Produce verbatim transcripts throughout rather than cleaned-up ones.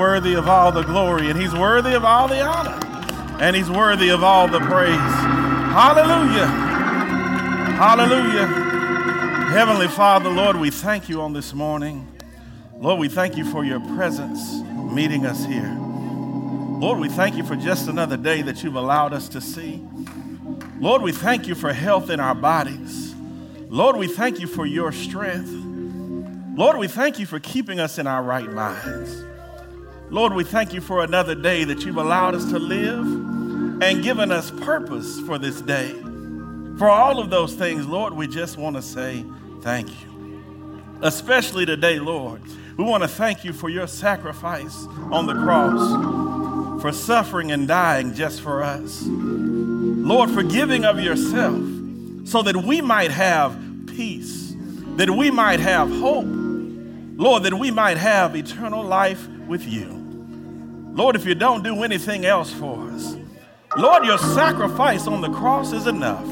worthy of all the glory, and he's worthy of all the honor, and he's worthy of all the praise. Hallelujah. Hallelujah. Heavenly Father, Lord, we thank you on this morning. Lord, we thank you for your presence meeting us here. Lord, we thank you for just another day that you've allowed us to see. Lord, we thank you for health in our bodies. Lord, we thank you for your strength. Lord, we thank you for keeping us in our right minds. Lord, we thank you for another day that you've allowed us to live and given us purpose for this day. For all of those things, Lord, we just want to say thank you. Especially today, Lord, we want to thank you for your sacrifice on the cross, for suffering and dying just for us. Lord, for giving of yourself so that we might have peace, that we might have hope, Lord, that we might have eternal life with you. Lord, if you don't do anything else for us, Lord, your sacrifice on the cross is enough.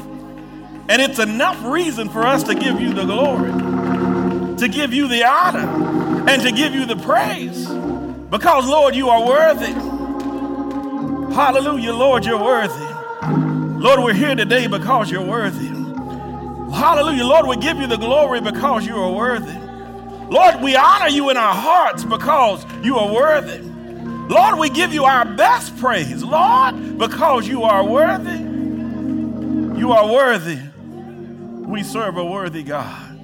And it's enough reason for us to give you the glory, to give you the honor, and to give you the praise. Because, Lord, you are worthy. Hallelujah, Lord, you're worthy. Lord, we're here today because you're worthy. Hallelujah, Lord, we give you the glory because you are worthy. Lord, we honor you in our hearts because you are worthy. Lord, we give you our best praise, Lord, because you are worthy. You are worthy. We serve a worthy God.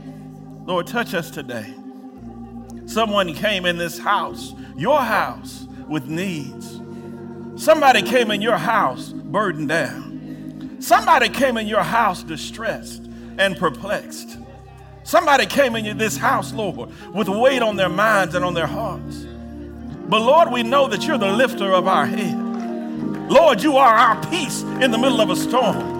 Lord, touch us today. Someone came in this house, your house, with needs. Somebody came in your house burdened down. Somebody came in your house distressed and perplexed. Somebody came into this house, Lord, with weight on their minds and on their hearts. But Lord, we know that you're the lifter of our head. Lord, you are our peace in the middle of a storm.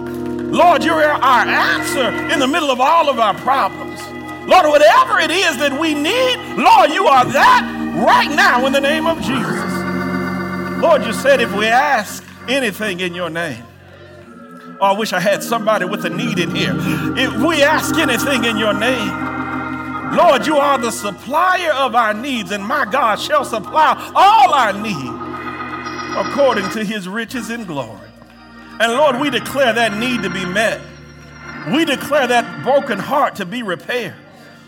Lord, you're our answer in the middle of all of our problems. Lord, whatever it is that we need, Lord, you are that right now in the name of Jesus. Lord, you said if we ask anything in your name. Oh, I wish I had somebody with a need in here. If we ask anything in your name, Lord, you are the supplier of our needs, and my God shall supply all our need according to his riches in glory. And Lord, we declare that need to be met. We declare that broken heart to be repaired.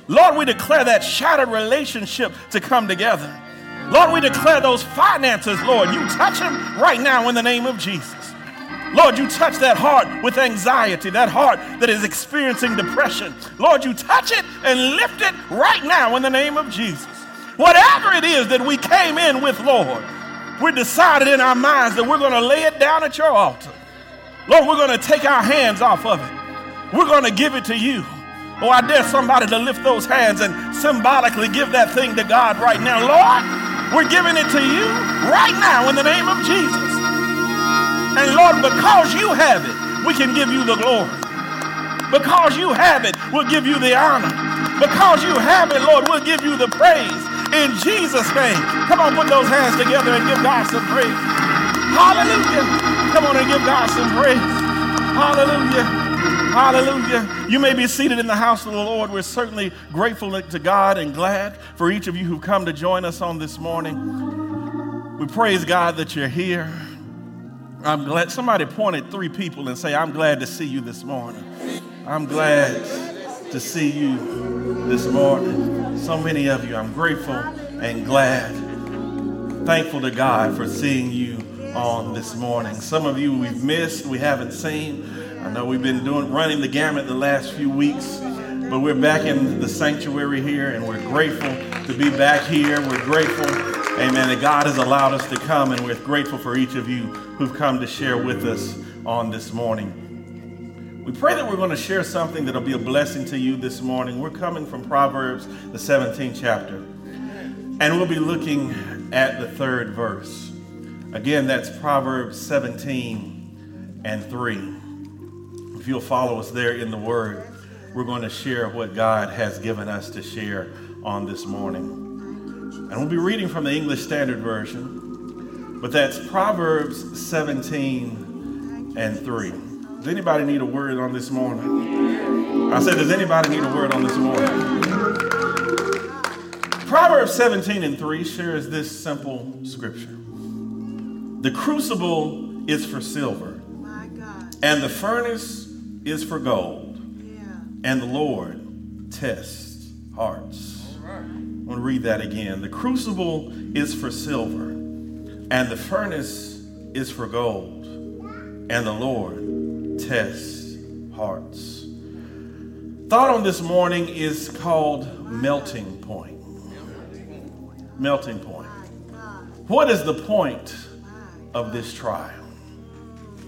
Lord, we declare that shattered relationship to come together. Lord, we declare those finances, Lord, you touch them right now in the name of Jesus. Lord, you touch that heart with anxiety, that heart that is experiencing depression. Lord, you touch it and lift it right now in the name of Jesus. Whatever it is that we came in with, Lord, we decided in our minds that we're going to lay it down at your altar. Lord, we're going to take our hands off of it. We're going to give it to you. Oh, I dare somebody to lift those hands and symbolically give that thing to God right now. Lord, we're giving it to you right now in the name of Jesus. And Lord, because you have it, we can give you the glory. Because you have it, we'll give you the honor. Because you have it, Lord, we'll give you the praise. In Jesus' name, come on, put those hands together and give God some praise. Hallelujah. Come on and give God some praise. Hallelujah. Hallelujah. You may be seated in the house of the Lord. We're certainly grateful to God and glad for each of you who've come to join us on this morning. We praise God that you're here. I'm glad somebody pointed three people and say, I'm glad to see you this morning. I'm glad to see you this morning. So many of you, I'm grateful and glad, thankful to God for seeing you on this morning. Some of you we've missed, we haven't seen. I know we've been doing running the gamut the last few weeks, but we're back in the sanctuary here and we're grateful to be back here. We're grateful. Amen. That God has allowed us to come, and we're grateful for each of you who've come to share with us on this morning. We pray that we're going to share something that'll be a blessing to you this morning. We're coming from Proverbs, the seventeenth chapter, and we'll be looking at the third verse. Again, that's Proverbs seventeen and three. If you'll follow us there in the Word, we're going to share what God has given us to share on this morning. And we'll be reading from the English Standard Version, but that's Proverbs seventeen and three. Does anybody need a word on this morning? I said, does anybody need a word on this morning? Proverbs seventeen and three shares this simple scripture. The crucible is for silver, my God, and the furnace is for gold, yeah, and the Lord tests hearts. All right. I'm going to read that again. The crucible is for silver, and the furnace is for gold, and the Lord tests hearts. Thought on this morning is called melting point. Melting point. What is the point of this trial?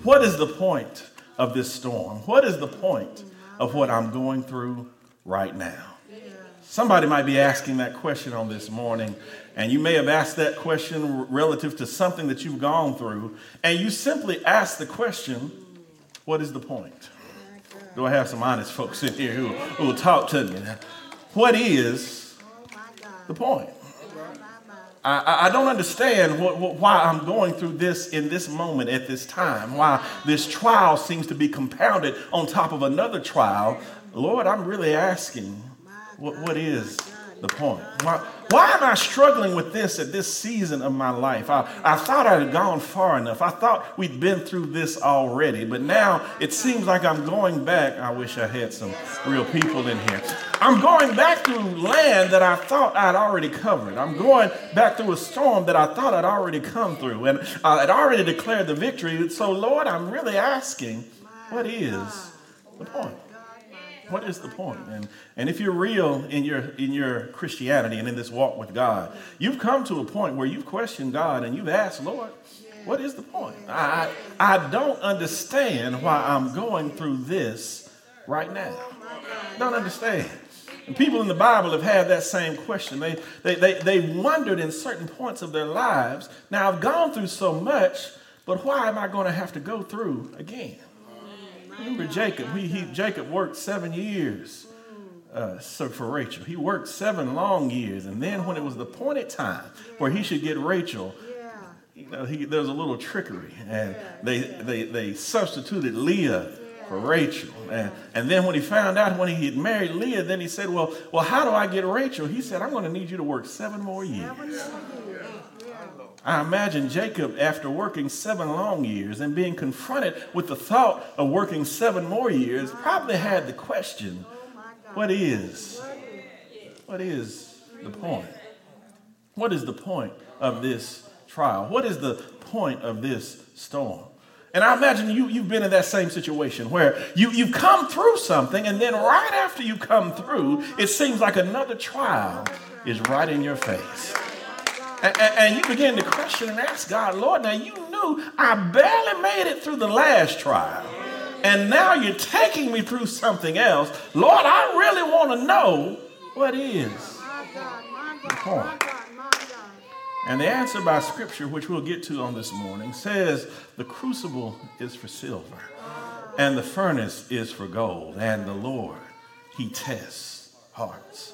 What is the point of this storm? What is the point of what I'm going through right now? Somebody might be asking that question on this morning, and you may have asked that question relative to something that you've gone through, and you simply ask the question, what is the point? Do I have some honest folks in here who, who will talk to me? What is the point? I, I don't understand what, what, why I'm going through this in this moment at this time, why this trial seems to be compounded on top of another trial. Lord, I'm really asking, what, what is the point? Why, why am I struggling with this at this season of my life? I, I thought I had gone far enough. I thought we'd been through this already, but now it seems like I'm going back. I wish I had some real people in here. I'm going back through land that I thought I'd already covered. I'm going back through a storm that I thought I'd already come through, and I had already declared the victory. So, Lord, I'm really asking, what is the point? What is the point? And and if you're real in your in your Christianity and in this walk with God, you've come to a point where you've questioned God and you've asked, Lord, what is the point? I I don't understand why I'm going through this right now. Don't understand. And people in the Bible have had that same question. They they they they wondered in certain points of their lives. Now I've gone through so much, but why am I going to have to go through again? Remember Jacob, he, he, Jacob worked seven years uh, so for Rachel. He worked seven long years. And then when it was the appointed time where he should get Rachel, you know, he, there was a little trickery. And they, they, they substituted Leah for Rachel. And, and then when he found out when he had married Leah, then he said, well, well, how do I get Rachel? He said, I'm going to need you to work seven more years. I imagine Jacob, after working seven long years and being confronted with the thought of working seven more years, probably had the question, what is, what is the point? What is the point of this trial? What is the point of this storm? And I imagine you, you've been in that same situation where you, you've come through something, and then right after you come through, it seems like another trial is right in your face. And, and you begin to question and ask God, Lord, now you knew I barely made it through the last trial. And now you're taking me through something else. Lord, I really want to know what is the point. And the answer by scripture, which we'll get to on this morning, says the crucible is for silver and the furnace is for gold. And the Lord, he tests hearts.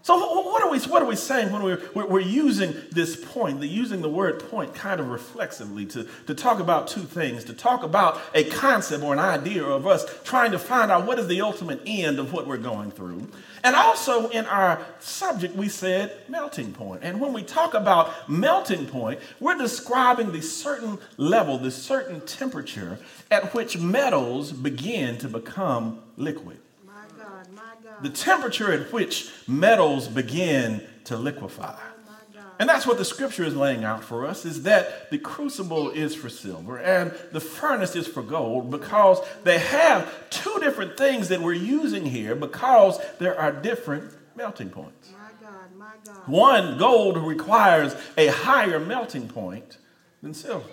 So what are we what are we saying when we're we're using this point, the using the word point kind of reflexively to, to talk about two things, to talk about a concept or an idea of us trying to find out what is the ultimate end of what we're going through. And also in our subject, we said melting point. And when we talk about melting point, we're describing the certain level, the certain temperature at which metals begin to become liquid. The temperature at which metals begin to liquefy. And that's what the scripture is laying out for us, is that the crucible is for silver and the furnace is for gold, because they have two different things that we're using here because there are different melting points. One, gold requires a higher melting point than silver.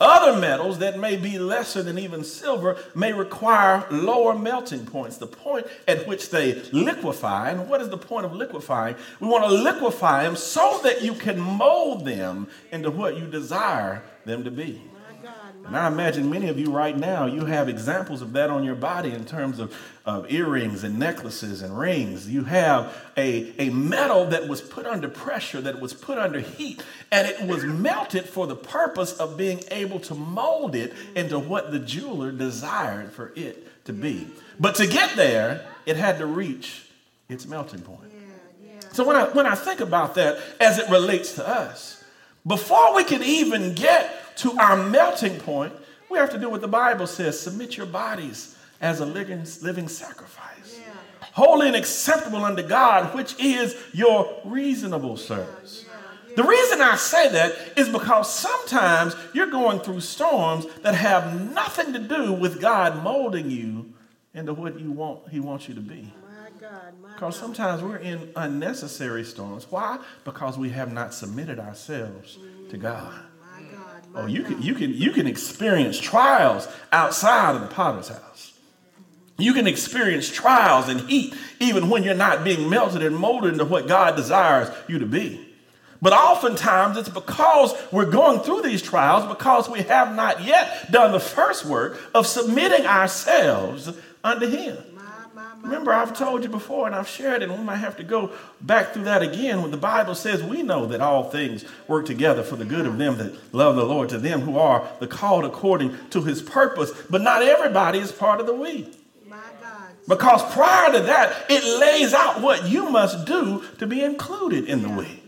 Other metals that may be lesser than even silver may require lower melting points, the point at which they liquefy. And what is the point of liquefying? We want to liquefy them so that you can mold them into what you desire them to be. And I imagine many of you right now, you have examples of that on your body in terms of, of earrings and necklaces and rings. You have a, a metal that was put under pressure, that was put under heat, and it was melted for the purpose of being able to mold it into what the jeweler desired for it to be. But to get there, it had to reach its melting point. So when I, when I think about that as it relates to us, before we can even get to our melting point, we have to do what the Bible says. Submit your bodies as a living, living sacrifice. Yeah. Holy and acceptable unto God, which is your reasonable service. Yeah, yeah, yeah. The reason I say that is because sometimes you're going through storms that have nothing to do with God molding you into what you want. He wants you to be. Because sometimes we're in unnecessary storms. Why? Because we have not submitted ourselves to God. My God, my oh, you God. can you can you can experience trials outside of the potter's house. You can experience trials and heat even when you're not being melted and molded into what God desires you to be. But oftentimes it's because we're going through these trials because we have not yet done the first work of submitting ourselves unto Him. Remember, I've told you before and I've shared it, and we might have to go back through that again when the Bible says we know that all things work together for the good of them that love the Lord, to them who are the called according to His purpose. But not everybody is part of the we. My God. Because prior to that, it lays out what you must do to be included in the we.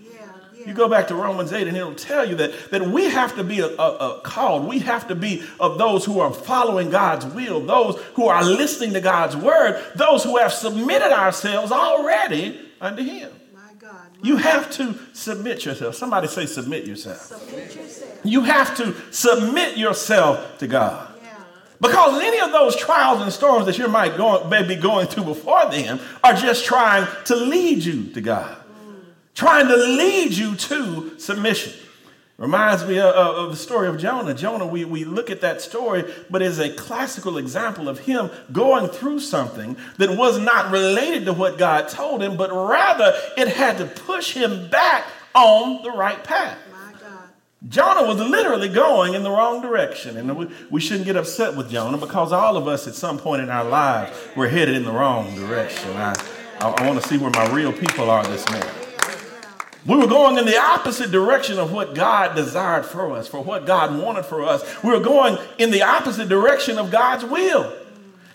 You go back to Romans eight and it'll tell you that, that we have to be a, a, a called. We have to be of those who are following God's will, those who are listening to God's word, those who have submitted ourselves already unto Him. My God, my you have God. to submit yourself. Somebody say submit yourself. Submit yourself. You have to submit yourself to God. Yeah. Because any of those trials and storms that you might go, may be going through before then are just trying to lead you to God. Trying to lead you to submission. Reminds me of, of the story of Jonah. Jonah, we, we look at that story, but is a classical example of him going through something that was not related to what God told him, but rather it had to push him back on the right path. My God. Jonah was literally going in the wrong direction. And we, we shouldn't get upset with Jonah, because all of us at some point in our lives, we're headed in the wrong direction. I, I, I want to see where my real people are this morning. We were going in the opposite direction of what God desired for us, for what God wanted for us. We were going in the opposite direction of God's will.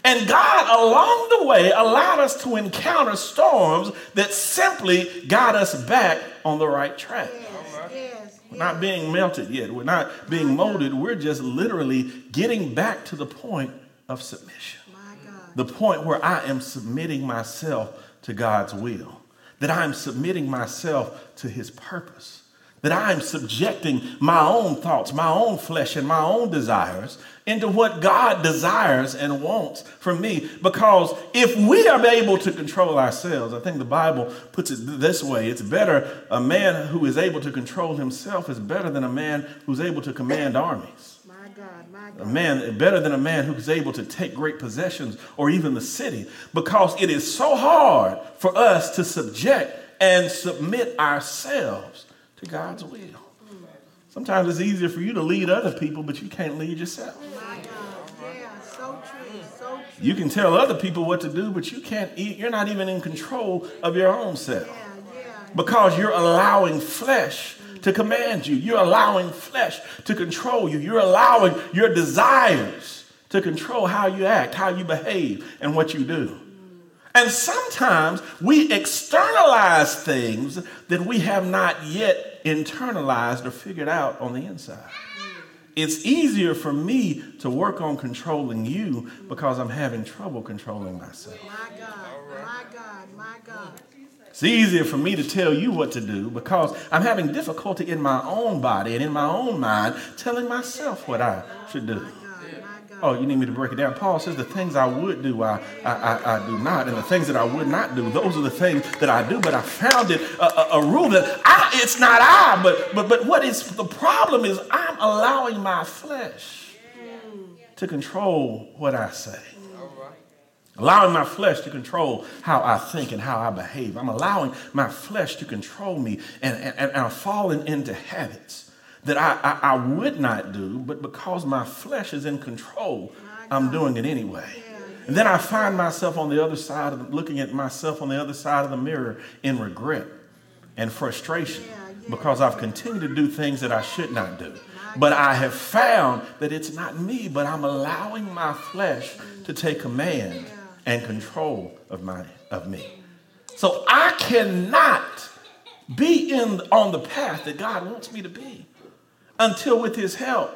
And God, along the way, allowed us to encounter storms that simply got us back on the right track. Yes, yes, we're not being melted yet. We're not being molded. We're just literally getting back to the point of submission. My God. The point where I am submitting myself to God's will. That I'm submitting myself to His purpose, that I'm subjecting my own thoughts, my own flesh, and my own desires into what God desires and wants from me. Because if we are able to control ourselves, I think the Bible puts it this way, it's better a man who is able to control himself is better than a man who's able to command armies. God, my God. A man better than a man who's able to take great possessions or even the city, because it is so hard for us to subject and submit ourselves to God's will. Sometimes it's easier for you to lead other people, but you can't lead yourself. My God. Yeah, so true, so true. You can tell other people what to do, but you can't eat. You're not even in control of your own self, yeah, yeah. Because you're allowing flesh to command you. You're allowing flesh to control you. You're allowing your desires to control how you act, how you behave, and what you do. And sometimes we externalize things that we have not yet internalized or figured out on the inside. It's easier for me to work on controlling you because I'm having trouble controlling myself. My God, my God, my God. It's easier for me to tell you what to do because I'm having difficulty in my own body and in my own mind telling myself what I should do. Oh, you need me to break it down? Paul says the things I would do, I, I, I, I do not. And the things that I would not do, those are the things that I do. But I found it a, a, a rule that I, it's not I, but, but, but what is the problem is I'm allowing my flesh to control what I say. Allowing my flesh to control how I think and how I behave. I'm allowing my flesh to control me, and, and, and I'm falling into habits that I, I, I would not do, but because my flesh is in control, I'm doing it anyway. And then I find myself on the other side of the, looking at myself on the other side of the mirror in regret and frustration because I've continued to do things that I should not do. But I have found that it's not me, but I'm allowing my flesh to take command and control of my of me. So I cannot be in on the path that God wants me to be until with his help,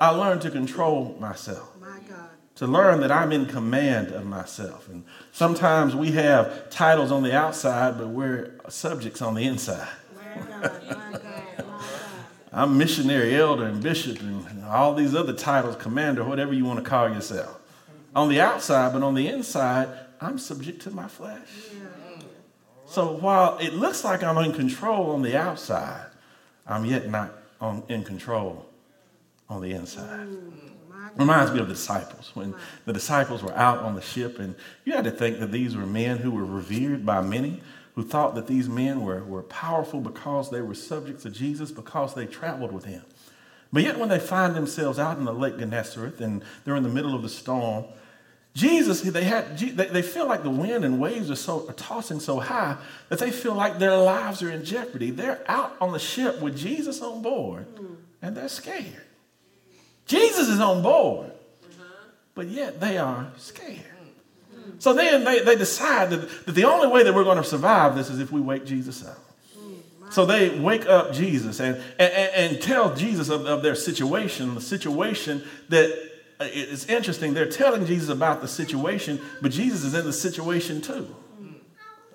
I learn to control myself. My God. To learn that I'm in command of myself. And sometimes we have titles on the outside, but we're subjects on the inside. My God, my God, my God. I'm missionary, elder, and bishop, and all these other titles, commander, whatever you want to call yourself. On the outside, but on the inside, I'm subject to my flesh. Yeah. So while it looks like I'm in control on the outside, I'm yet not on, in control on the inside. Reminds me of the disciples. When the disciples were out on the ship, and you had to think that these were men who were revered by many, who thought that these men were, were powerful because they were subjects of Jesus, because they traveled with him. But yet when they find themselves out in the Lake Gennesareth and they're in the middle of the storm, Jesus, they had, they feel like the wind and waves are so are tossing so high that they feel like their lives are in jeopardy. They're out on the ship with Jesus on board, and they're scared. Jesus is on board, but yet they are scared. So then they, they decide that, that the only way that we're going to survive this is if we wake Jesus up. So they wake up Jesus and, and, and tell Jesus of, of their situation, the situation that it's interesting. They're telling Jesus about the situation, but Jesus is in the situation too.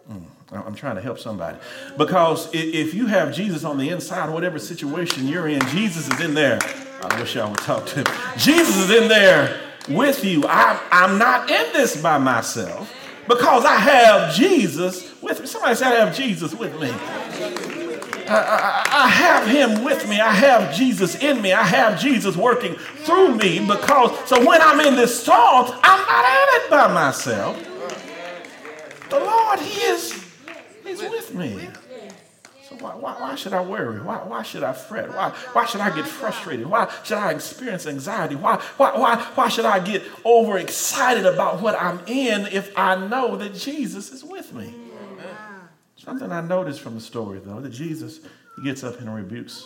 Mm, I'm trying to help somebody. Because if you have Jesus on the inside, whatever situation you're in, Jesus is in there. I wish y'all would talk to him. Jesus is in there with you. I, I'm not in this by myself because I have Jesus with me. Somebody say, I have Jesus with me. I, I, I have him with me. I have Jesus in me. I have Jesus working through me because, so when I'm in this storm, I'm not in it by myself. The Lord, he is, he's with me. So why, why, why should I worry? Why, why should I fret? Why, why should I get frustrated? Why should I experience anxiety? Why, why, why, why should I get overexcited about what I'm in if I know that Jesus is with me? Something I noticed from the story, though, that Jesus, he gets up and rebukes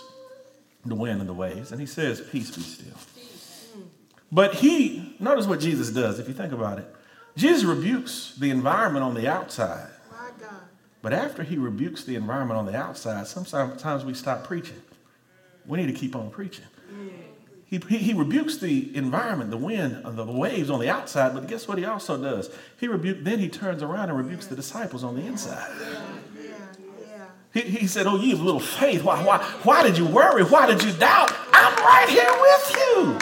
the wind and the waves, and he says, peace be still. But he, notice what Jesus does, if you think about it. Jesus rebukes the environment on the outside. My God. But after he rebukes the environment on the outside, sometimes we stop preaching. We need to keep on preaching. He, he, he rebukes the environment, the wind, the waves on the outside, but guess what he also does? He rebukes, then he turns around and rebukes the disciples on the inside. He, he said, oh, ye of little faith, why, why, why did you worry? Why did you doubt? I'm right here with you.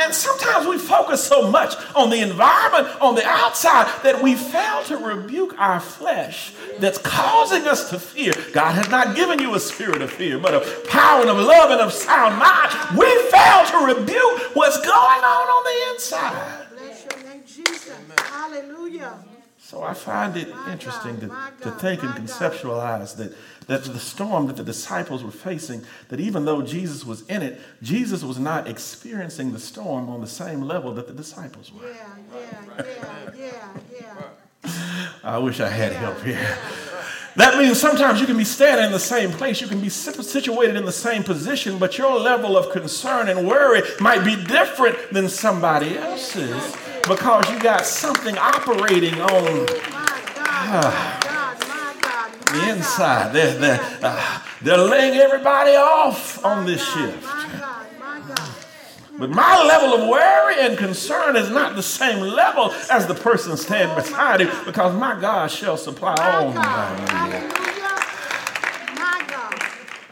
And sometimes we focus so much on the environment, on the outside, that we fail to rebuke our flesh that's causing us to fear. God has not given you a spirit of fear, but of power and of love and of sound mind. We fail to rebuke what's going on on the inside. Bless your name, Jesus. Hallelujah. So I find it interesting to, to think and conceptualize that, that the storm that the disciples were facing, that even though Jesus was in it, Jesus was not experiencing the storm on the same level that the disciples were. Yeah, yeah, yeah, yeah, yeah. I wish I had help here. That means sometimes you can be standing in the same place. You can be situated in the same position, but your level of concern and worry might be different than somebody else's because you got something operating on uh, the inside. They're, they're, uh, they're laying everybody off on this shift. But my level of worry and concern is not the same level as the person standing beside you because my God shall supply all my needs.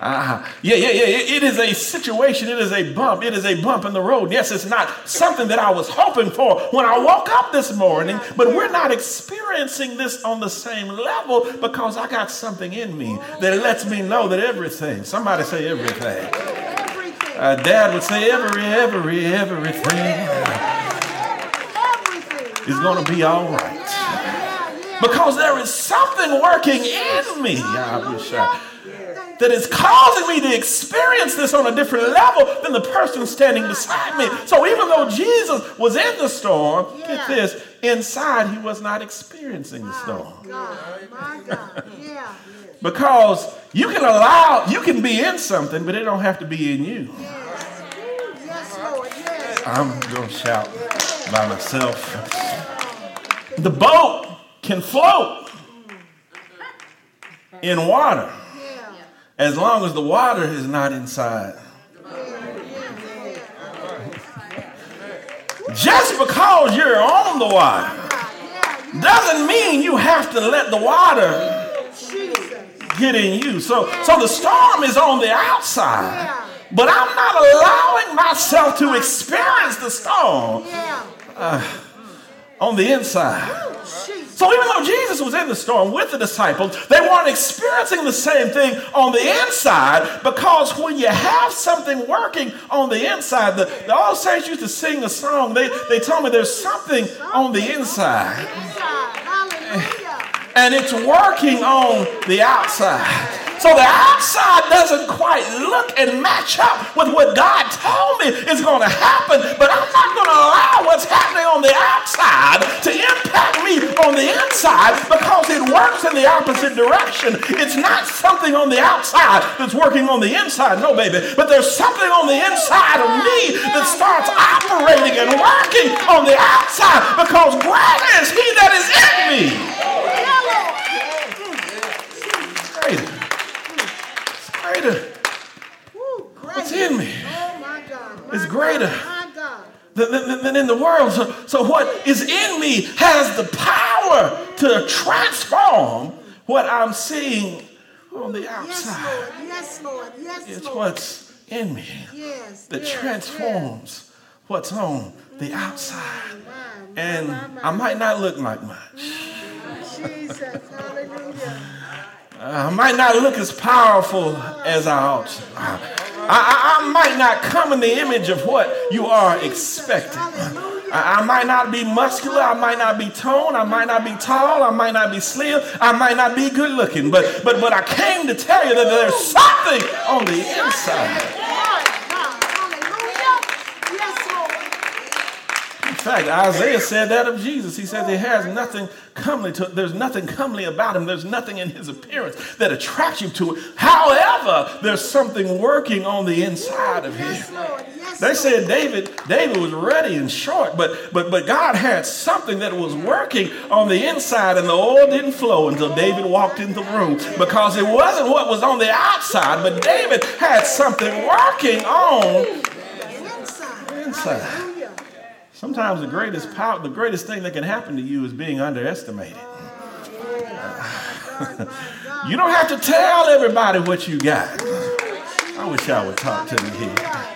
Uh, yeah, yeah, yeah. It is a situation. It is a bump. It is a bump in the road. Yes, it's not something that I was hoping for when I woke up this morning, but we're not experiencing this on the same level because I got something in me that lets me know that everything, somebody say everything. Uh, Dad would say every, every, everything is going to be all right because there is something working in me. I wish I... that is causing me to experience this on a different level than the person standing beside me. So even though Jesus was in the storm, yeah. Get this, inside he was not experiencing the storm. My God. My God. Yeah. Because you can allow, you can be in something, but it don't have to be in you. Yes. Yes, Lord. Yes. I'm going to shout by myself. The boat can float in water as long as the water is not inside. Just because you're on the water doesn't mean you have to let the water get in you. So, so the storm is on the outside, but I'm not allowing myself to experience the storm uh, on the inside. So even though Jesus was in the storm with the disciples, they weren't experiencing the same thing on the inside, because when you have something working on the inside, the, the old saints used to sing a song. They, they told me there's something on the inside, and it's working on the outside. So the outside doesn't quite look and match up with what God told me is going to happen, but I'm not going to allow what's happening on the outside to impact me on the inside, because it works in the opposite direction. It's not something on the outside that's working on the inside, no baby, but there's something on the inside of me that starts operating and working on the outside, because greater is He that is in me. Woo, what's in me oh my God, my is greater God, my God. Than, than, than in the world. So, so what is in me has the power to transform what I'm seeing on the outside. Yes, Lord. Yes, Lord. Yes, Lord. It's what's in me yes, that yes, transforms yes. what's on the outside. My, my, and my, my, my. I might not look like much. Jesus, hallelujah. I might not look as powerful as I ought to. I, I, I might not come in the image of what you are expecting. I, I might not be muscular. I might not be toned. I might not be tall. I might not be slim. I might not be good looking. But but but I came to tell you that there's something on the inside. In fact, Isaiah said that of Jesus. He said he has nothing comely to, there's nothing comely about him. There's nothing in his appearance that attracts you to it. However, there's something working on the inside of him. They said David, David was ruddy and short, but but but God had something that was working on the inside, and the oil didn't flow until David walked in the room, because it wasn't what was on the outside, but David had something working on the inside. Sometimes the greatest power, the greatest thing that can happen to you is being underestimated. Uh, you don't have to tell everybody what you got. I wish y'all would talk to me here.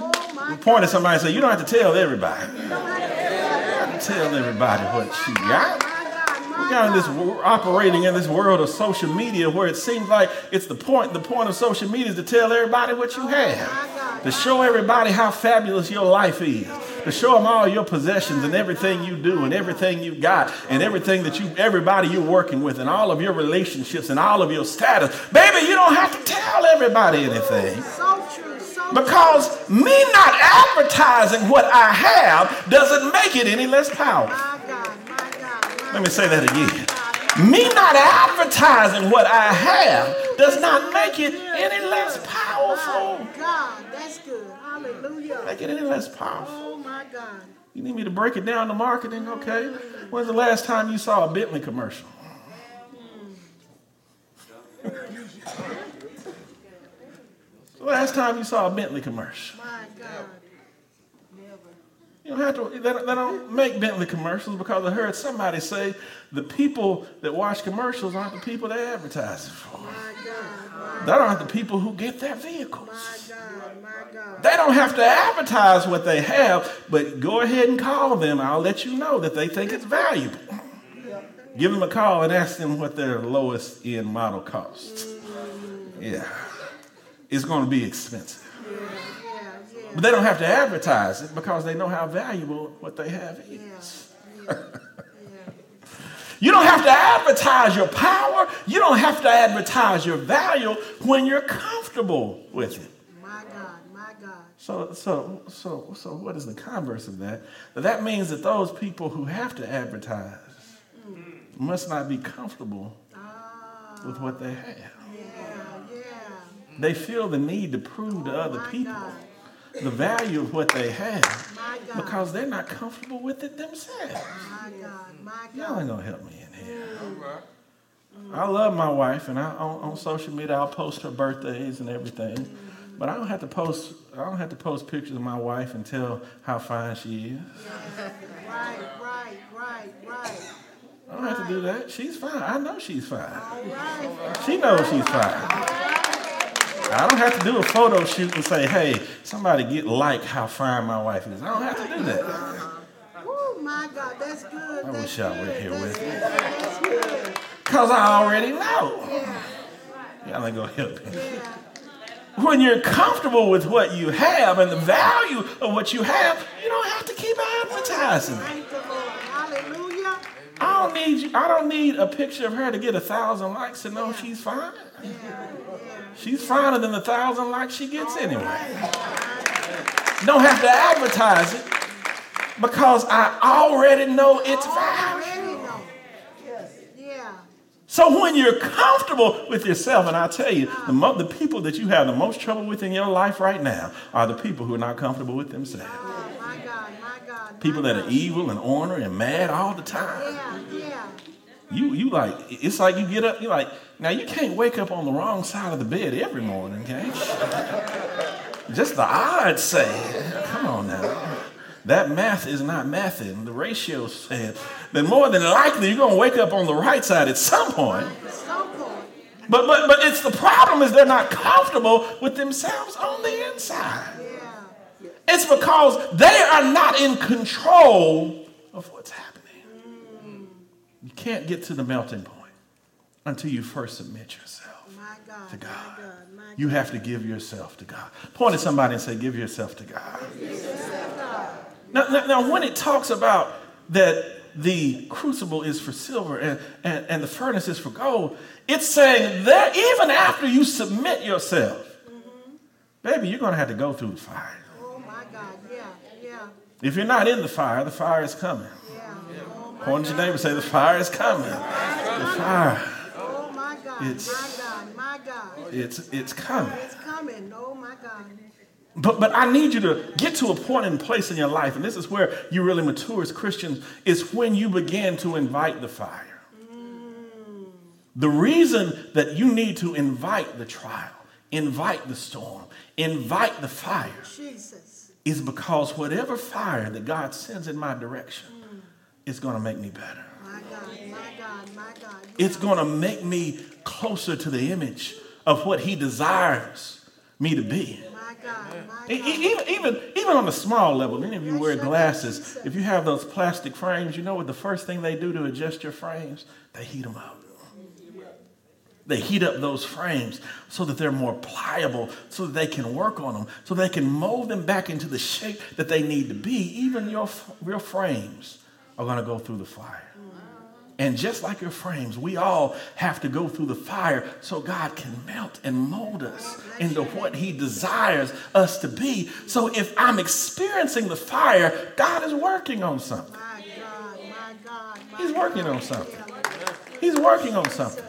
You point at somebody and say, you don't have to tell everybody. You don't have to tell everybody what you got. We got in this, we're operating in this world of social media where it seems like it's the point. The point of social media is to tell everybody what you have, to show everybody how fabulous your life is, to show them all your possessions and everything you do and everything you got and everything that you, everybody you're working with and all of your relationships and all of your status. Baby, you don't have to tell everybody anything. So true, so because me not advertising what I have doesn't make it any less powerful. My God, my God, my Let me say that again. Me not advertising what I have does not make it any less powerful. My God, that's good. Hallelujah. Make it any less powerful. God. You need me to break it down to marketing? Okay. When's the last time you saw a Bentley commercial? The last time you saw a Bentley commercial? My God. You don't have to, they don't, they don't make Bentley commercials, because I heard somebody say the people that watch commercials aren't the people they're advertising for. My God, my they aren't the people who get their vehicles. My God, my God. They don't have to advertise what they have, but go ahead and call them. I'll let you know that they think it's valuable. Yep. Give them a call and ask them what their lowest end model costs. Mm-hmm. Yeah. It's going to be expensive. Yeah. But they don't have to advertise it, because they know how valuable what they have is. Yeah, yeah, yeah. You don't have to advertise your power. You don't have to advertise your value when you're comfortable with it. My God, my God. So, so, so, so what is the converse of that? That means that those people who have to advertise mm. must not be comfortable oh, with what they have. Yeah, yeah. They feel the need to prove oh, to other people God. the value of what they have because they're not comfortable with it themselves. My God, my God. Y'all ain't going to help me in here. Mm. I love my wife, and I on, on social media I'll post her birthdays and everything. Mm. But I don't have to post I don't have to post pictures of my wife and tell how fine she is. Yes. Right, right, right, right. I don't right. have to do that. She's fine. I know she's fine. All right. She knows she's fine. Right. I don't have to do a photo shoot and say, hey, somebody get like how fine my wife is. I don't have to do that. Uh-huh. Oh my God, that's good. I that's wish y'all were here that's with good. me. That's good. Because I already know. Yeah. Y'all ain't going to help me. Yeah. When you're comfortable with what you have and the value of what you have, you don't have to keep advertising. Thank the Lord. Hallelujah. I don't need you, I don't need a picture of her to get a thousand likes to know she's fine. Yeah, yeah, she's yeah. finer than the thousand likes she gets All anyway. Right. Don't have to advertise it because I already know its value. So when you're comfortable with yourself, and I tell you, the, mo- the people that you have the most trouble with in your life right now are the people who are not comfortable with themselves. Oh, my God, my God, my people that are evil and ornery and mad all the time. Yeah, yeah. You, you like, it's like you get up, you're like, now you can't wake up on the wrong side of the bed every morning, can't you? Just the odds say, come on now. That math is not mathing. The ratio said that more than likely you're going to wake up on the right side at some point. But but but it's the problem is they're not comfortable with themselves on the inside. It's because they are not in control of what's happening. You can't get to the melting point until you first submit yourself to God. You have to give yourself to God. Point at somebody and say, give yourself to God. Now, now, now, when it talks about that the crucible is for silver and, and, and the furnace is for gold, it's saying that even after you submit yourself, mm-hmm. baby, you're going to have to go through the fire. Oh, my God. Yeah, yeah. If you're not in the fire, the fire is coming. Yeah. Yeah. Oh, point to your neighbor and say, the fire is coming. The fire. Oh, my God. It's, my God. My God. It's, it's coming. It's coming. Oh, my God. But but I need you to get to a point and place in your life, and this is where you really mature as Christians, is when you begin to invite the fire. Mm. The reason that you need to invite the trial, invite the storm, invite the fire, Jesus. Is because whatever fire that God sends in my direction mm. is going to make me better. My God, my God, my God. It's going to make me closer to the image of what he desires me to be. God, even, even, even on a small level, many of you wear glasses. If you have those plastic frames, you know what the first thing they do to adjust your frames? They heat them up. They heat up those frames so that they're more pliable, so that they can work on them, so they can mold them back into the shape that they need to be. Even your, your frames are going to go through the fire. And just like your frames, we all have to go through the fire so God can melt and mold us into what he desires us to be. So if I'm experiencing the fire, God is working on something. My God, my God, my He's working on something. He's working on something.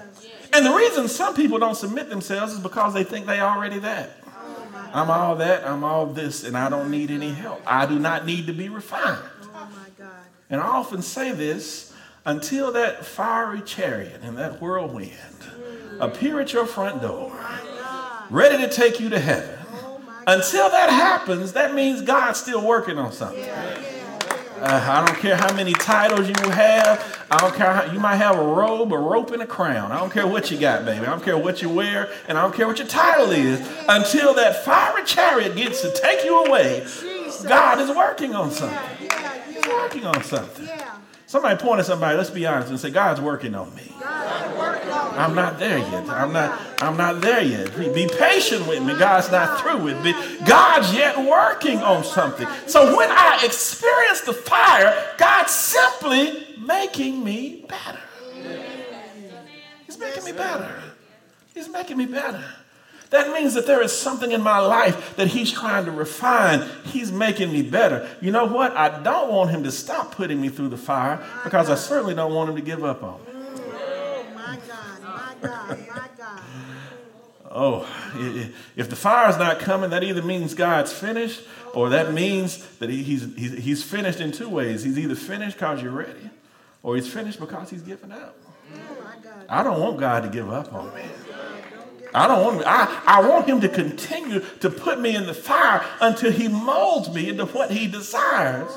And the reason some people don't submit themselves is because they think they already that. I'm all that, I'm all this, and I don't need any help. I do not need to be refined. And I often say this, until that fiery chariot and that whirlwind appear at your front door, ready to take you to heaven. Until that happens, that means God's still working on something. Uh, I don't care how many titles you have. I don't care how, you might have a robe, a rope, and a crown. I don't care what you got, baby. I don't care what you wear, and I don't care what your title is. Until that fiery chariot gets to take you away, God is working on something. He's working on something. Somebody point at somebody, let's be honest, and say, God's working on me. I'm not there yet. I'm not, I'm not there yet. Be patient with me. God's not through with me. God's yet working on something. So when I experience the fire, God's simply making me better. He's making me better. He's making me better. That means that there is something in my life that he's trying to refine. He's making me better. You know what? I don't want him to stop putting me through the fire because I certainly don't want him to give up on me. Oh, my God, my God, my God. oh, if the fire is not coming, that either means God's finished, or that means that he's, he's, he's finished in two ways. He's either finished because you're ready, or he's finished because he's given up. I don't want God to give up on me. I don't want him, I, I want him to continue to put me in the fire until he molds me into what he desires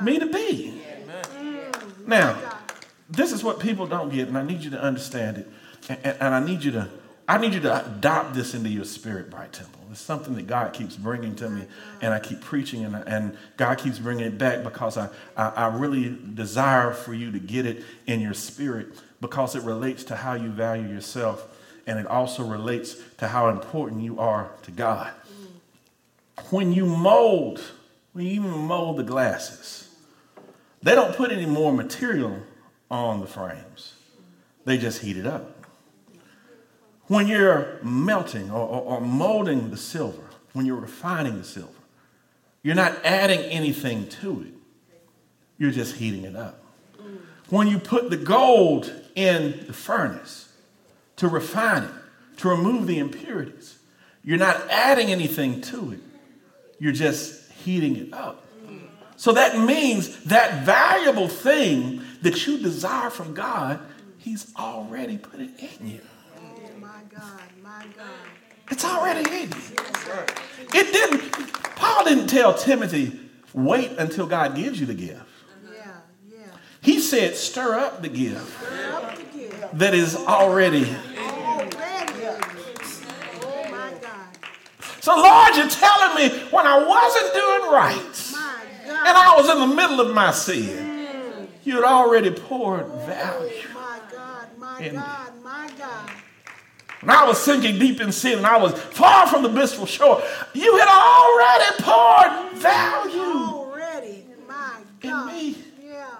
me to be. Now, this is what people don't get, and I need you to understand it. And, and, and I need you to I need you to adopt this into your spirit, Bright Temple. It's something that God keeps bringing to me, and I keep preaching, and, I, and God keeps bringing it back because I, I, I really desire for you to get it in your spirit, because it relates to how you value yourself, and it also relates to how important you are to God. When you mold, when you even mold the glasses, they don't put any more material on the frames. They just heat it up. When you're melting or, or, or molding the silver, when you're refining the silver, you're not adding anything to it. You're just heating it up. When you put the gold in the furnace to refine it, to remove the impurities, you're not adding anything to it. You're just heating it up. So that means that valuable thing that you desire from God, he's already put it in you. God, my God. It's already in you. It didn't, Paul didn't tell Timothy, wait until God gives you the gift. Yeah, yeah. He said, stir up the gift, stir up the gift that is already. already. Oh my God. So Lord, you're telling me when I wasn't doing right, my God, and I was in the middle of my sin, mm. you had already poured value. Oh my God, my God, me. my God. When I was sinking deep in sin and I was far from the blissful shore, you had already poured value already, my God. in me. Yeah.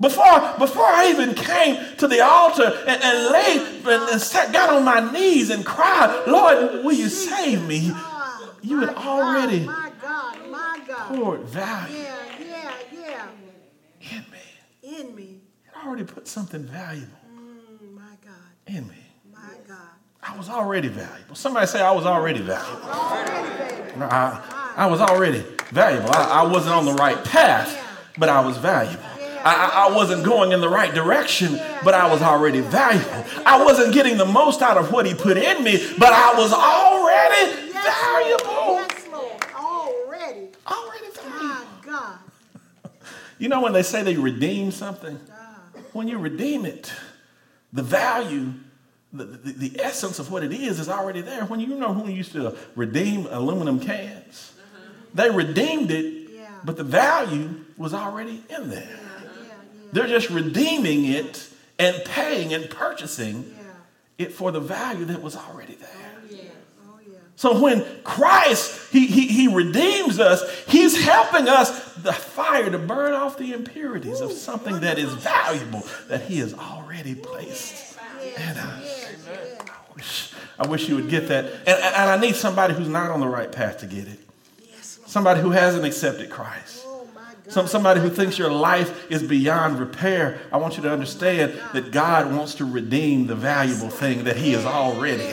Before, before I even came to the altar and, and laid and sat, got on my knees and cried, Lord, will you save me? God, you had God, already my God, my God. poured value yeah, yeah, yeah. in me. In me. It already put something valuable mm, my God. in me. My God. I was already valuable. Somebody say I was already valuable. No, I, I was already valuable. I, I wasn't on the right path, but I was valuable. I, I wasn't going in the right direction, but I was already valuable. I wasn't getting the most out of what he put in me, but I was already valuable. Already. Already valuable. God. You know when they say they redeem something? When you redeem it, the value The, the, the essence of what it is is already there. When you know who used to redeem aluminum cans, uh-huh. they redeemed it, yeah. but the value was already in there. Yeah, yeah, yeah. They're just redeeming it and paying and purchasing yeah. it for the value that was already there. Oh, yeah. Oh, yeah. So when Christ, he, he, he redeems us, he's helping us the fire to burn off the impurities Ooh, of something wonderful. that is valuable that he has already placed in us. I wish you would get that. And, and I need somebody who's not on the right path to get it. Somebody who hasn't accepted Christ. Some, somebody who thinks your life is beyond repair. I want you to understand that God wants to redeem the valuable thing that he is already.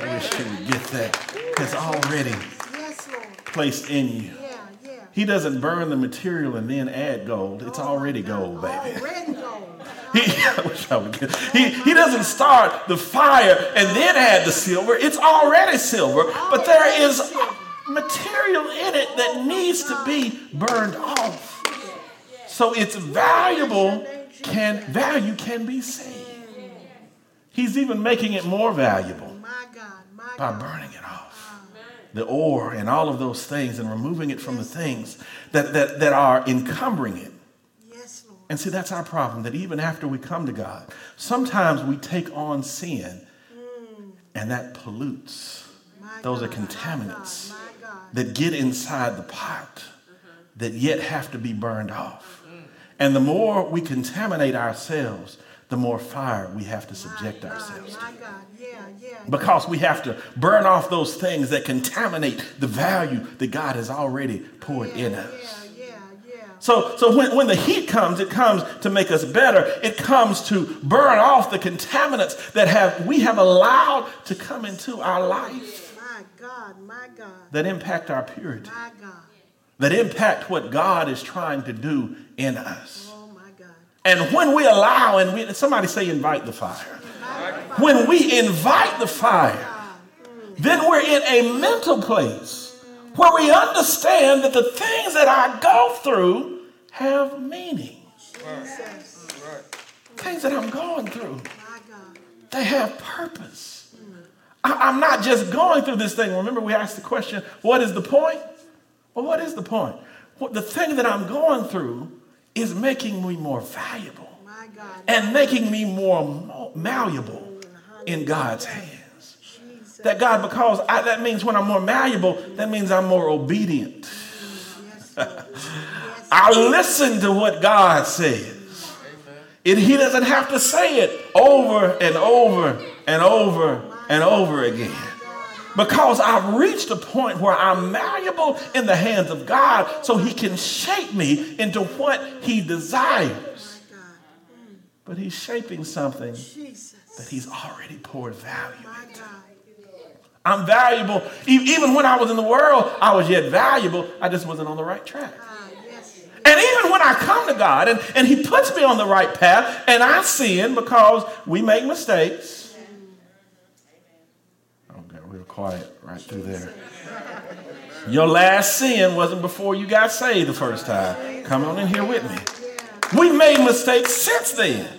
I wish you would get that. It's already placed in you. He doesn't burn the material and then add gold. It's already gold, baby. He, I wish I would get, he, he doesn't start the fire and then add the silver. It's already silver, but there is material in it that needs to be burned off. So it's valuable, can value can be seen. He's even making it more valuable by burning it off. The ore and all of those things and removing it from the things that, that, that are encumbering it. And see, that's our problem, that even after we come to God, sometimes we take on sin mm. and that pollutes. My Those God, are contaminants my God, my God. that get inside the pot mm-hmm. that yet have to be burned off. Mm. And the more we contaminate ourselves, the more fire we have to subject my ourselves God, to. Yeah, yeah, because we have to burn off those things that contaminate the value that God has already poured yeah, in us. Yeah, yeah, yeah. So, so when, when the heat comes, it comes to make us better. It comes to burn off the contaminants that have we have allowed to come into our life. My God, my God. That impact our purity. My God. That impact what God is trying to do in us. Oh, my God. And when we allow, and we, somebody say invite the fire. Invite when the fire. We invite the fire, then we're in a mental place where we understand that the things that I go through have meaning. Jesus. Things that I'm going through, they have purpose. I, I'm not just going through this thing. Remember, we asked the question, what is the point? Well, what is the point? Well, the thing that I'm going through is making me more valuable and making me more malleable in God's hand. That God, because I, that means when I'm more malleable, that means I'm more obedient. I listen to what God says. It, he doesn't have to say it over and over and over and over again. Because I've reached a point where I'm malleable in the hands of God so he can shape me into what he desires. But he's shaping something that he's already poured value into. I'm valuable. Even when I was in the world, I was yet valuable. I just wasn't on the right track. And even when I come to God and, and he puts me on the right path and I sin because we make mistakes. Oh, got real quiet right through there. Your last sin wasn't before you got saved the first time. Come on in here with me. We made mistakes since then.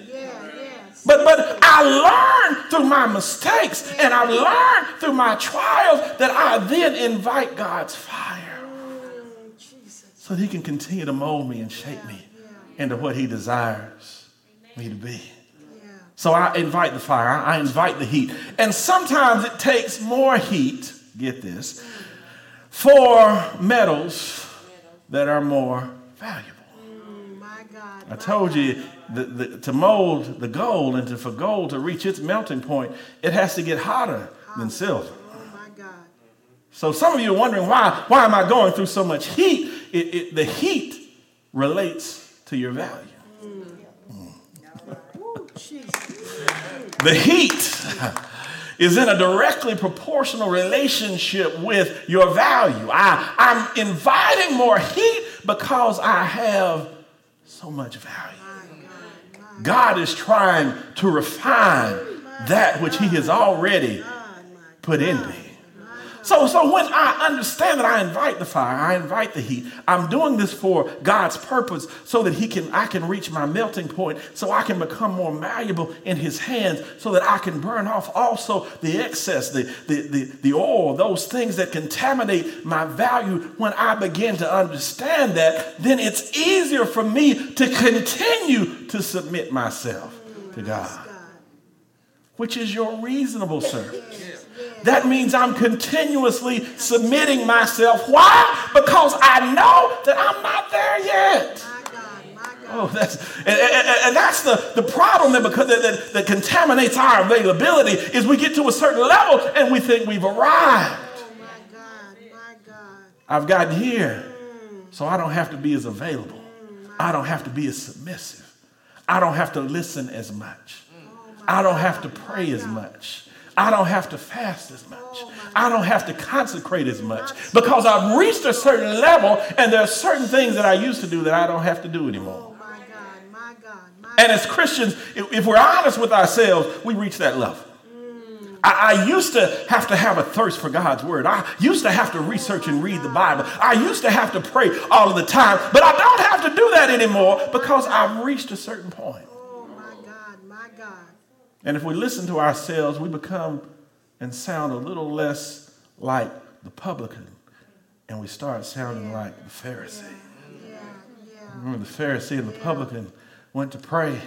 But but I learned through my mistakes and I learned through my trials that I then invite God's fire so that he can continue to mold me and shape me into what he desires me to be. So I invite the fire. I invite the heat. And sometimes it takes more heat, get this, for metals that are more valuable. I told you the, the, to mold the gold and to, for gold to reach its melting point, it has to get hotter than silver. Oh my God. So some of you are wondering, why, why am I going through so much heat? It, it, the heat relates to your value. Mm. Mm. The heat is in a directly proportional relationship with your value. I, I'm inviting more heat because I have so much value. God is trying to refine that which he has already put in me. So, so when I understand that I invite the fire, I invite the heat, I'm doing this for God's purpose so that he can, I can reach my melting point, so I can become more malleable in his hands, so that I can burn off also the excess, the, the, the, the oil, those things that contaminate my value. When I begin to understand that, then it's easier for me to continue to submit myself to God, which is your reasonable service. That means I'm continuously submitting myself. Why? Because I know that I'm not there yet. My God, my God. Oh, that's and, and, and that's the, the problem that, because, that, that contaminates our availability is we get to a certain level and we think we've arrived. Oh, my God, my God. I've gotten here, so I don't have to be as available. I don't have to be as submissive. I don't have to listen as much. I don't have to pray as much. I don't have to fast as much. I don't have to consecrate as much because I've reached a certain level and there are certain things that I used to do that I don't have to do anymore. And as Christians, if we're honest with ourselves, we reach that level. I, I used to have to have a thirst for God's word. I used to have to research and read the Bible. I used to have to pray all of the time, but I don't have to do that anymore because I've reached a certain point. And if we listen to ourselves, we become and sound a little less like the publican, and we start sounding like the Pharisee. Yeah, yeah. Remember the Pharisee and the publican went to pray,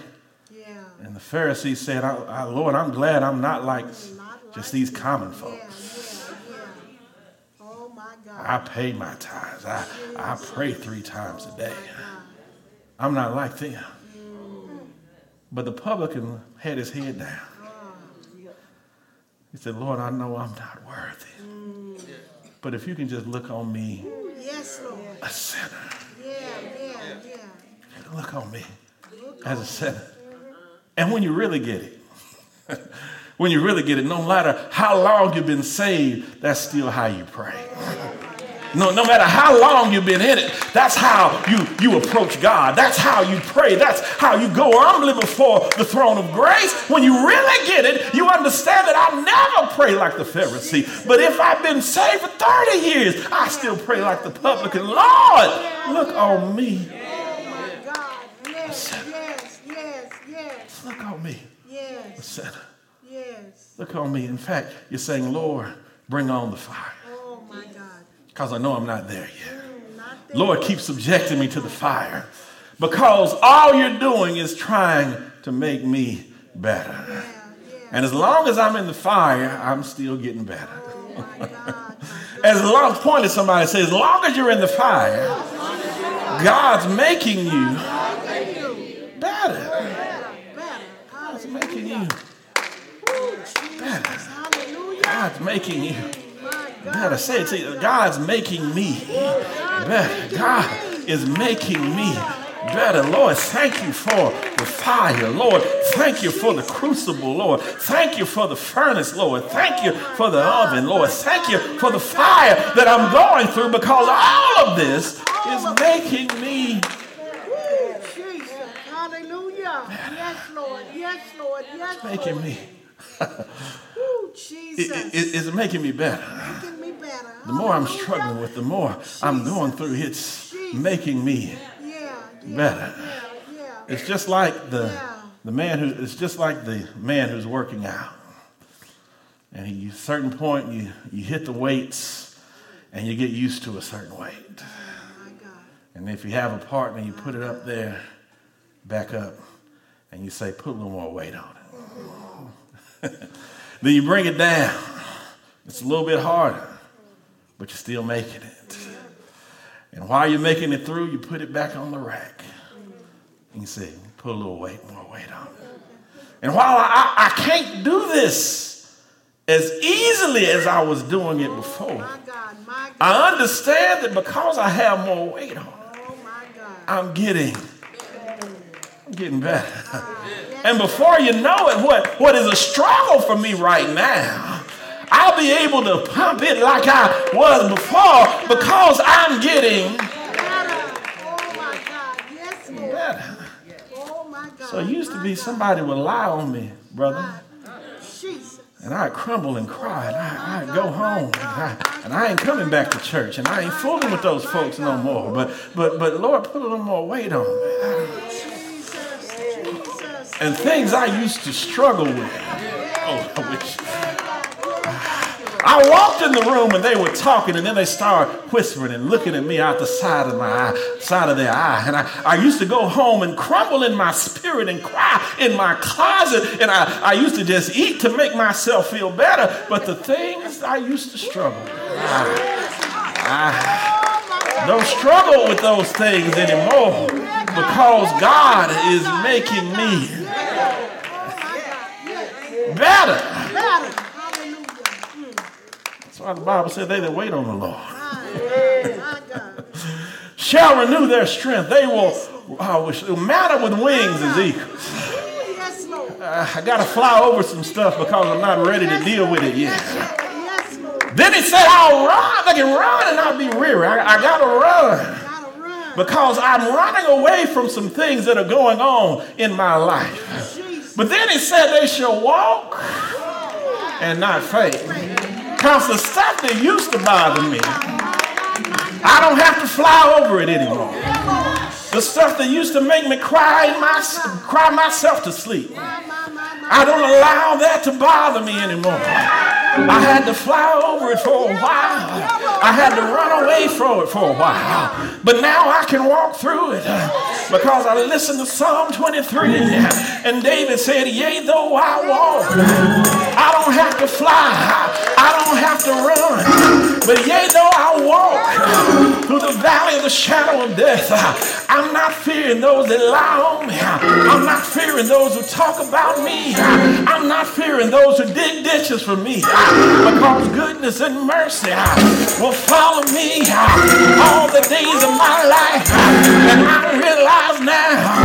yeah. And the Pharisee said, I, I, Lord, I'm glad I'm not like just these common folks. Yeah, yeah, yeah. Oh my God. I pay my tithes. I, I pray three times a day. I'm not like them. But the publican had his head down. He said, Lord, I know I'm not worthy. But if you can just look on me, a sinner. look on me as a sinner. And when you really get it, when you really get it, no matter how long you've been saved, that's still how you pray. No, no matter how long you've been in it, that's how you, you approach God. That's how you pray. That's how you go humbly before the throne of grace. When you really get it, you understand that I never pray like the Pharisee. But if I've been saved for thirty years, I still pray like the publican. Lord, look on me. Oh my God. Yes, yes, yes, yes. Look on me. Yes. Yes. Look on me. In fact, you're saying, Lord, bring on the fire. Oh my God. Because I know I'm not there yet. Lord, keep subjecting me to the fire. Because all you're doing is trying to make me better. And as long as I'm in the fire, I'm still getting better. As long, point at somebody, say, as long as you're in the fire, God's making you better. God's making you better. God's making you better. Better say it to you. God's making me better. God is making me better. Lord, thank you for the fire. Lord, thank you for the crucible. Lord, thank you for the furnace. Lord, thank you for the oven. Lord, thank you for the fire that I'm going through, because all of this is making me better. Hallelujah. Yes, Lord. Yes, Lord. Yes, Lord. It's making me. Ooh, Jesus. It, it, it's making me better. Making me better. The more I'm struggling with, the more Jesus. I'm going through, it's Jesus. Making me yeah, yeah, better. Yeah, yeah. It's just like the yeah. the man who it's just like the man who's working out. And you, at a certain point you, you hit the weights and you get used to a certain weight. Oh my God. And if you have a partner, you put it up there, back up, and you say, put a little more weight on it. Oh. Then you bring it down. It's a little bit harder, but you're still making it. And while you're making it through, you put it back on the rack. And you say, put a little weight, more weight on it. And while I, I, I can't do this as easily as I was doing it before, I understand that because I have more weight on it, I'm getting getting better. And before you know it, what, what is a struggle for me right now, I'll be able to pump it like I was before, because I'm getting better. Oh my God. Yes, Lord. Better. Oh my God. So it used to be somebody would lie on me, brother. Jesus. And I'd crumble and cry, and I, I'd go home, and I, and I ain't coming back to church, and I ain't fooling with those folks no more. But but but Lord, put a little more weight on me. And things I used to struggle with. Oh, I wish. I walked in the room and they were talking, and then they started whispering and looking at me out the side of my eye, side of their eye. And I, I used to go home and crumble in my spirit and cry in my closet. And I, I used to just eat to make myself feel better. But the things I used to struggle with, I, I don't struggle with those things anymore. Because God is making me better. That's why the Bible said they that wait on the Lord shall renew their strength. They will uh, mount up with wings as eagles. Uh, I got to fly over some stuff because I'm not ready to deal with it yet. Then it said, I'll run. I can run and I'll be weary. I, I got to run. Because I'm running away from some things that are going on in my life. But then he said they shall walk and not faint. Because the stuff that used to bother me, I don't have to fly over it anymore. The stuff that used to make me cry, my, cry myself to sleep, I don't allow that to bother me anymore. I had to fly over it for a while. I had to run away from it for a while. But now I can walk through it because I listened to Psalm twenty-three. And David said, yea, though I walk, I don't have to fly. I don't have to run. But yea, though I walk through the valley of the shadow of death, I'm not fearing those that lie on me. I'm not fearing those who talk about me. I'm not fearing those who dig dishes for me, because goodness and mercy will follow me all the days of my life. And I realize now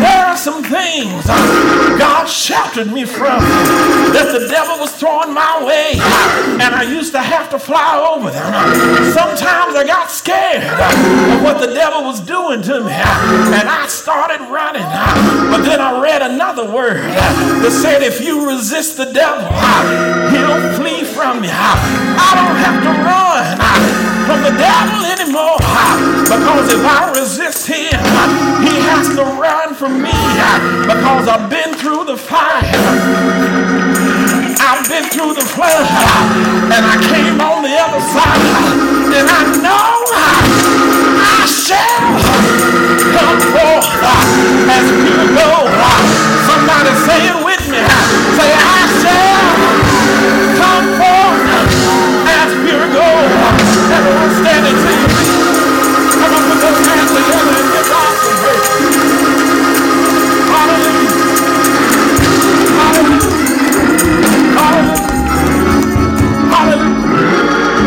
there are some things God sheltered me from that the devil was throwing my way, and I used to have to fly over them. Sometimes I got scared of what the devil was doing to me, and I started running. But then I read another word that said, if you resist the devil, he'll flee from you. I don't have to run from the devil anymore, because if I resist him, he has to run from me, because I've been through the fire, I've been through the flood, and I came on the other side, and I know I shall come forth as pure gold. Somebody say it with me. Say, I shall come forth as pure gold. Everyone standing to your feet. Come on, put those hands together and give God some praise. Hallelujah. Hallelujah.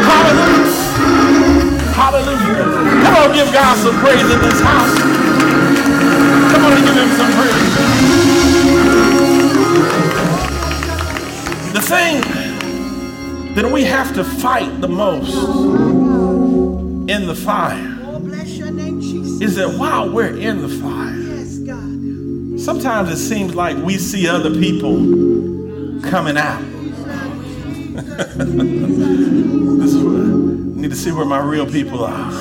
Hallelujah. Hallelujah. Hallelujah. Come on, give God some praise in this house. Come on and give him some praise. The thing that we have to fight the most in the fire is that while we're in the fire, sometimes it seems like we see other people coming out. This is where I need to see where my real people are.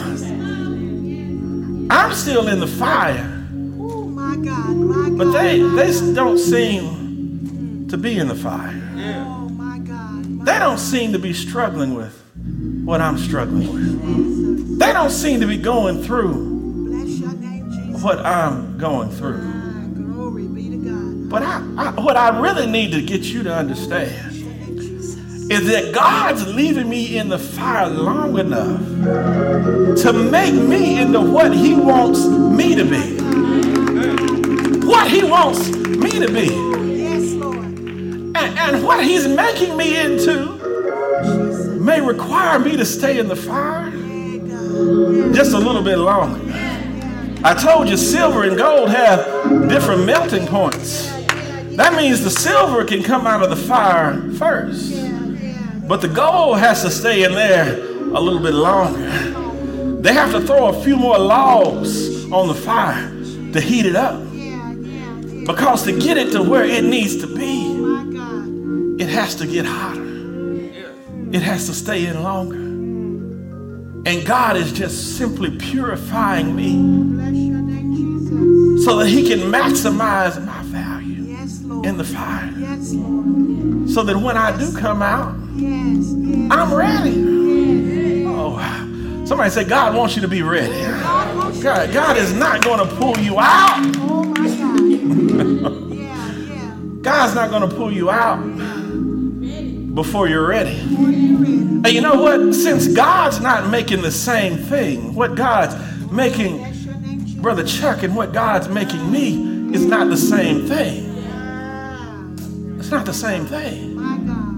I'm still in the fire. Oh my God, my God. But they they don't seem to be in the fire. Oh my God. They don't seem to be struggling with what I'm struggling with. They don't seem to be going through what I'm going through. But I, I, what I really need to get you to understand is that God's leaving me in the fire long enough to make me into what he wants me to be. What he wants me to be. And, and what he's making me into may require me to stay in the fire just a little bit longer. I told you silver and gold have different melting points. That means the silver can come out of the fire first, but the gold has to stay in there a little bit longer. They have to throw a few more logs on the fire to heat it up, because to get it to where it needs to be, it has to get hotter. It has to stay in longer. And God is just simply purifying me so that he can maximize my in the fire, yes, Lord. So that when I do come out, yes, yes, I'm ready. Yes, yes. Oh, somebody say, God wants you to be ready. God, God, God is not going to pull you out. Oh my God. Yeah, yeah. God's not going to pull you out before you're ready. Before you're ready. And you know what? Since God's not making the same thing, what God's making Brother Chuck and what God's making me is not the same thing. Not the same thing. My God.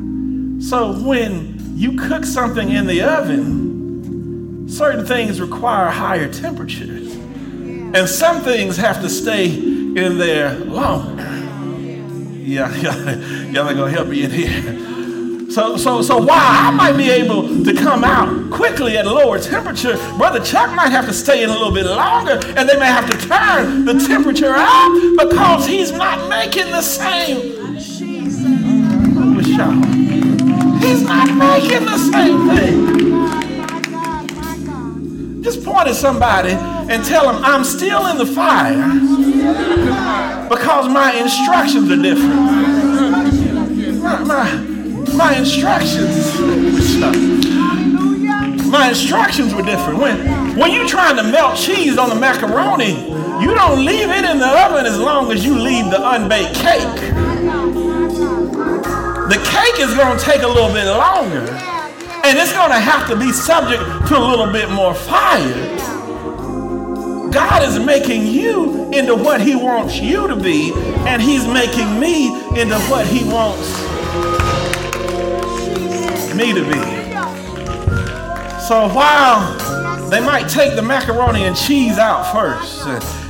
So when you cook something in the oven, certain things require higher temperatures, yeah, and some things have to stay in there longer. Yeah, yeah, y'all ain't gonna help me in here. So, so, so while I might be able to come out quickly at a lower temperature, Brother Chuck might have to stay in a little bit longer, and they may have to turn the temperature up because he's not making the same. He's not making the same thing. Just point at somebody and tell them, I'm still in the fire because my instructions are different. My, my, my instructions. My instructions were different. When, when you're trying to melt cheese on the macaroni, you don't leave it in the oven as long as you leave the unbaked cake. The cake is going to take a little bit longer, and it's going to have to be subject to a little bit more fire. God is making you into what he wants you to be, and he's making me into what he wants me to be. So while they might take the macaroni and cheese out first,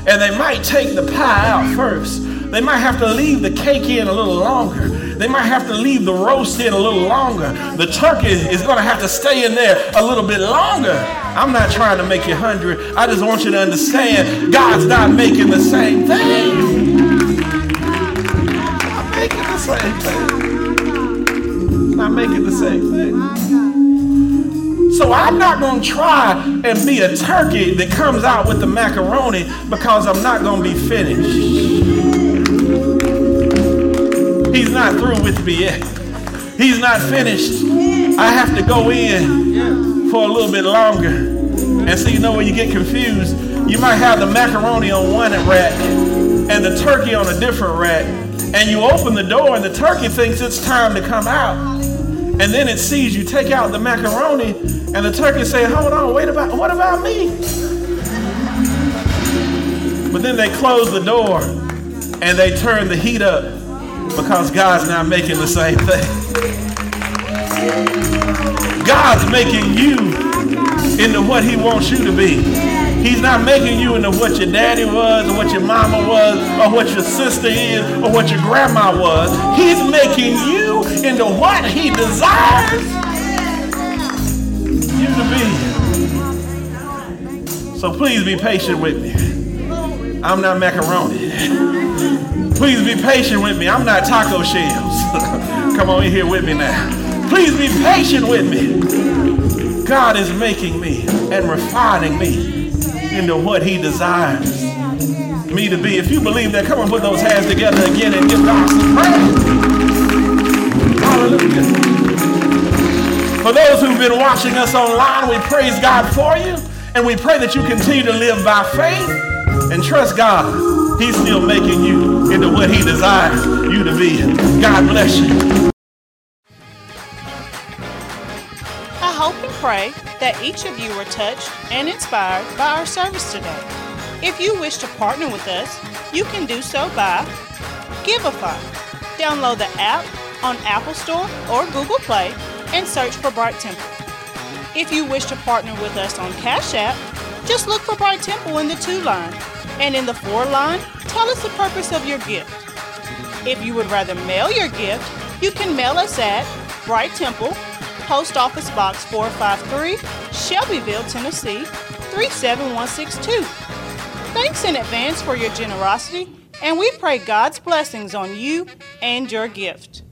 and they might take the pie out first, they might have to leave the cake in a little longer. They might have to leave the roast in a little longer. The turkey is going to have to stay in there a little bit longer. I'm not trying to make you hungry. I just want you to understand God's not making the same thing. Not making the same thing. Not making the same thing. So I'm not going to try and be a turkey that comes out with the macaroni, because I'm not going to be finished. He's not through with me yet. He's not finished. I have to go in for a little bit longer. And so, you know, when you get confused, you might have the macaroni on one rack and the turkey on a different rack. And you open the door and the turkey thinks it's time to come out. And then it sees you take out the macaroni and the turkey say, hold on, wait about, what about me? But then they close the door and they turn the heat up, because God's not making the same thing. God's making you into what he wants you to be. He's not making you into what your daddy was, or what your mama was, or what your sister is, or what your grandma was. He's making you into what he desires you to be. So please be patient with me. I'm not macaroni. Please be patient with me. I'm not taco shells. Come on in here with me now. Please be patient with me. God is making me and refining me into what he desires me to be. If you believe that, come on, put those hands together again and give God some praise. Hallelujah. For those who've been watching us online, we praise God for you. And we pray that you continue to live by faith and trust God. He's still making you into what he desires you to be. God bless you. I hope and pray that each of you were touched and inspired by our service today. If you wish to partner with us, you can do so by Giveify. Download the app on Apple Store or Google Play and search for Bright Temple. If you wish to partner with us on Cash App, just look for Bright Temple in the two line. And in the four line, tell us the purpose of your gift. If you would rather mail your gift, you can mail us at Bright Temple, Post Office Box four five three, Shelbyville, Tennessee, three seven one six two. Thanks in advance for your generosity, and we pray God's blessings on you and your gift.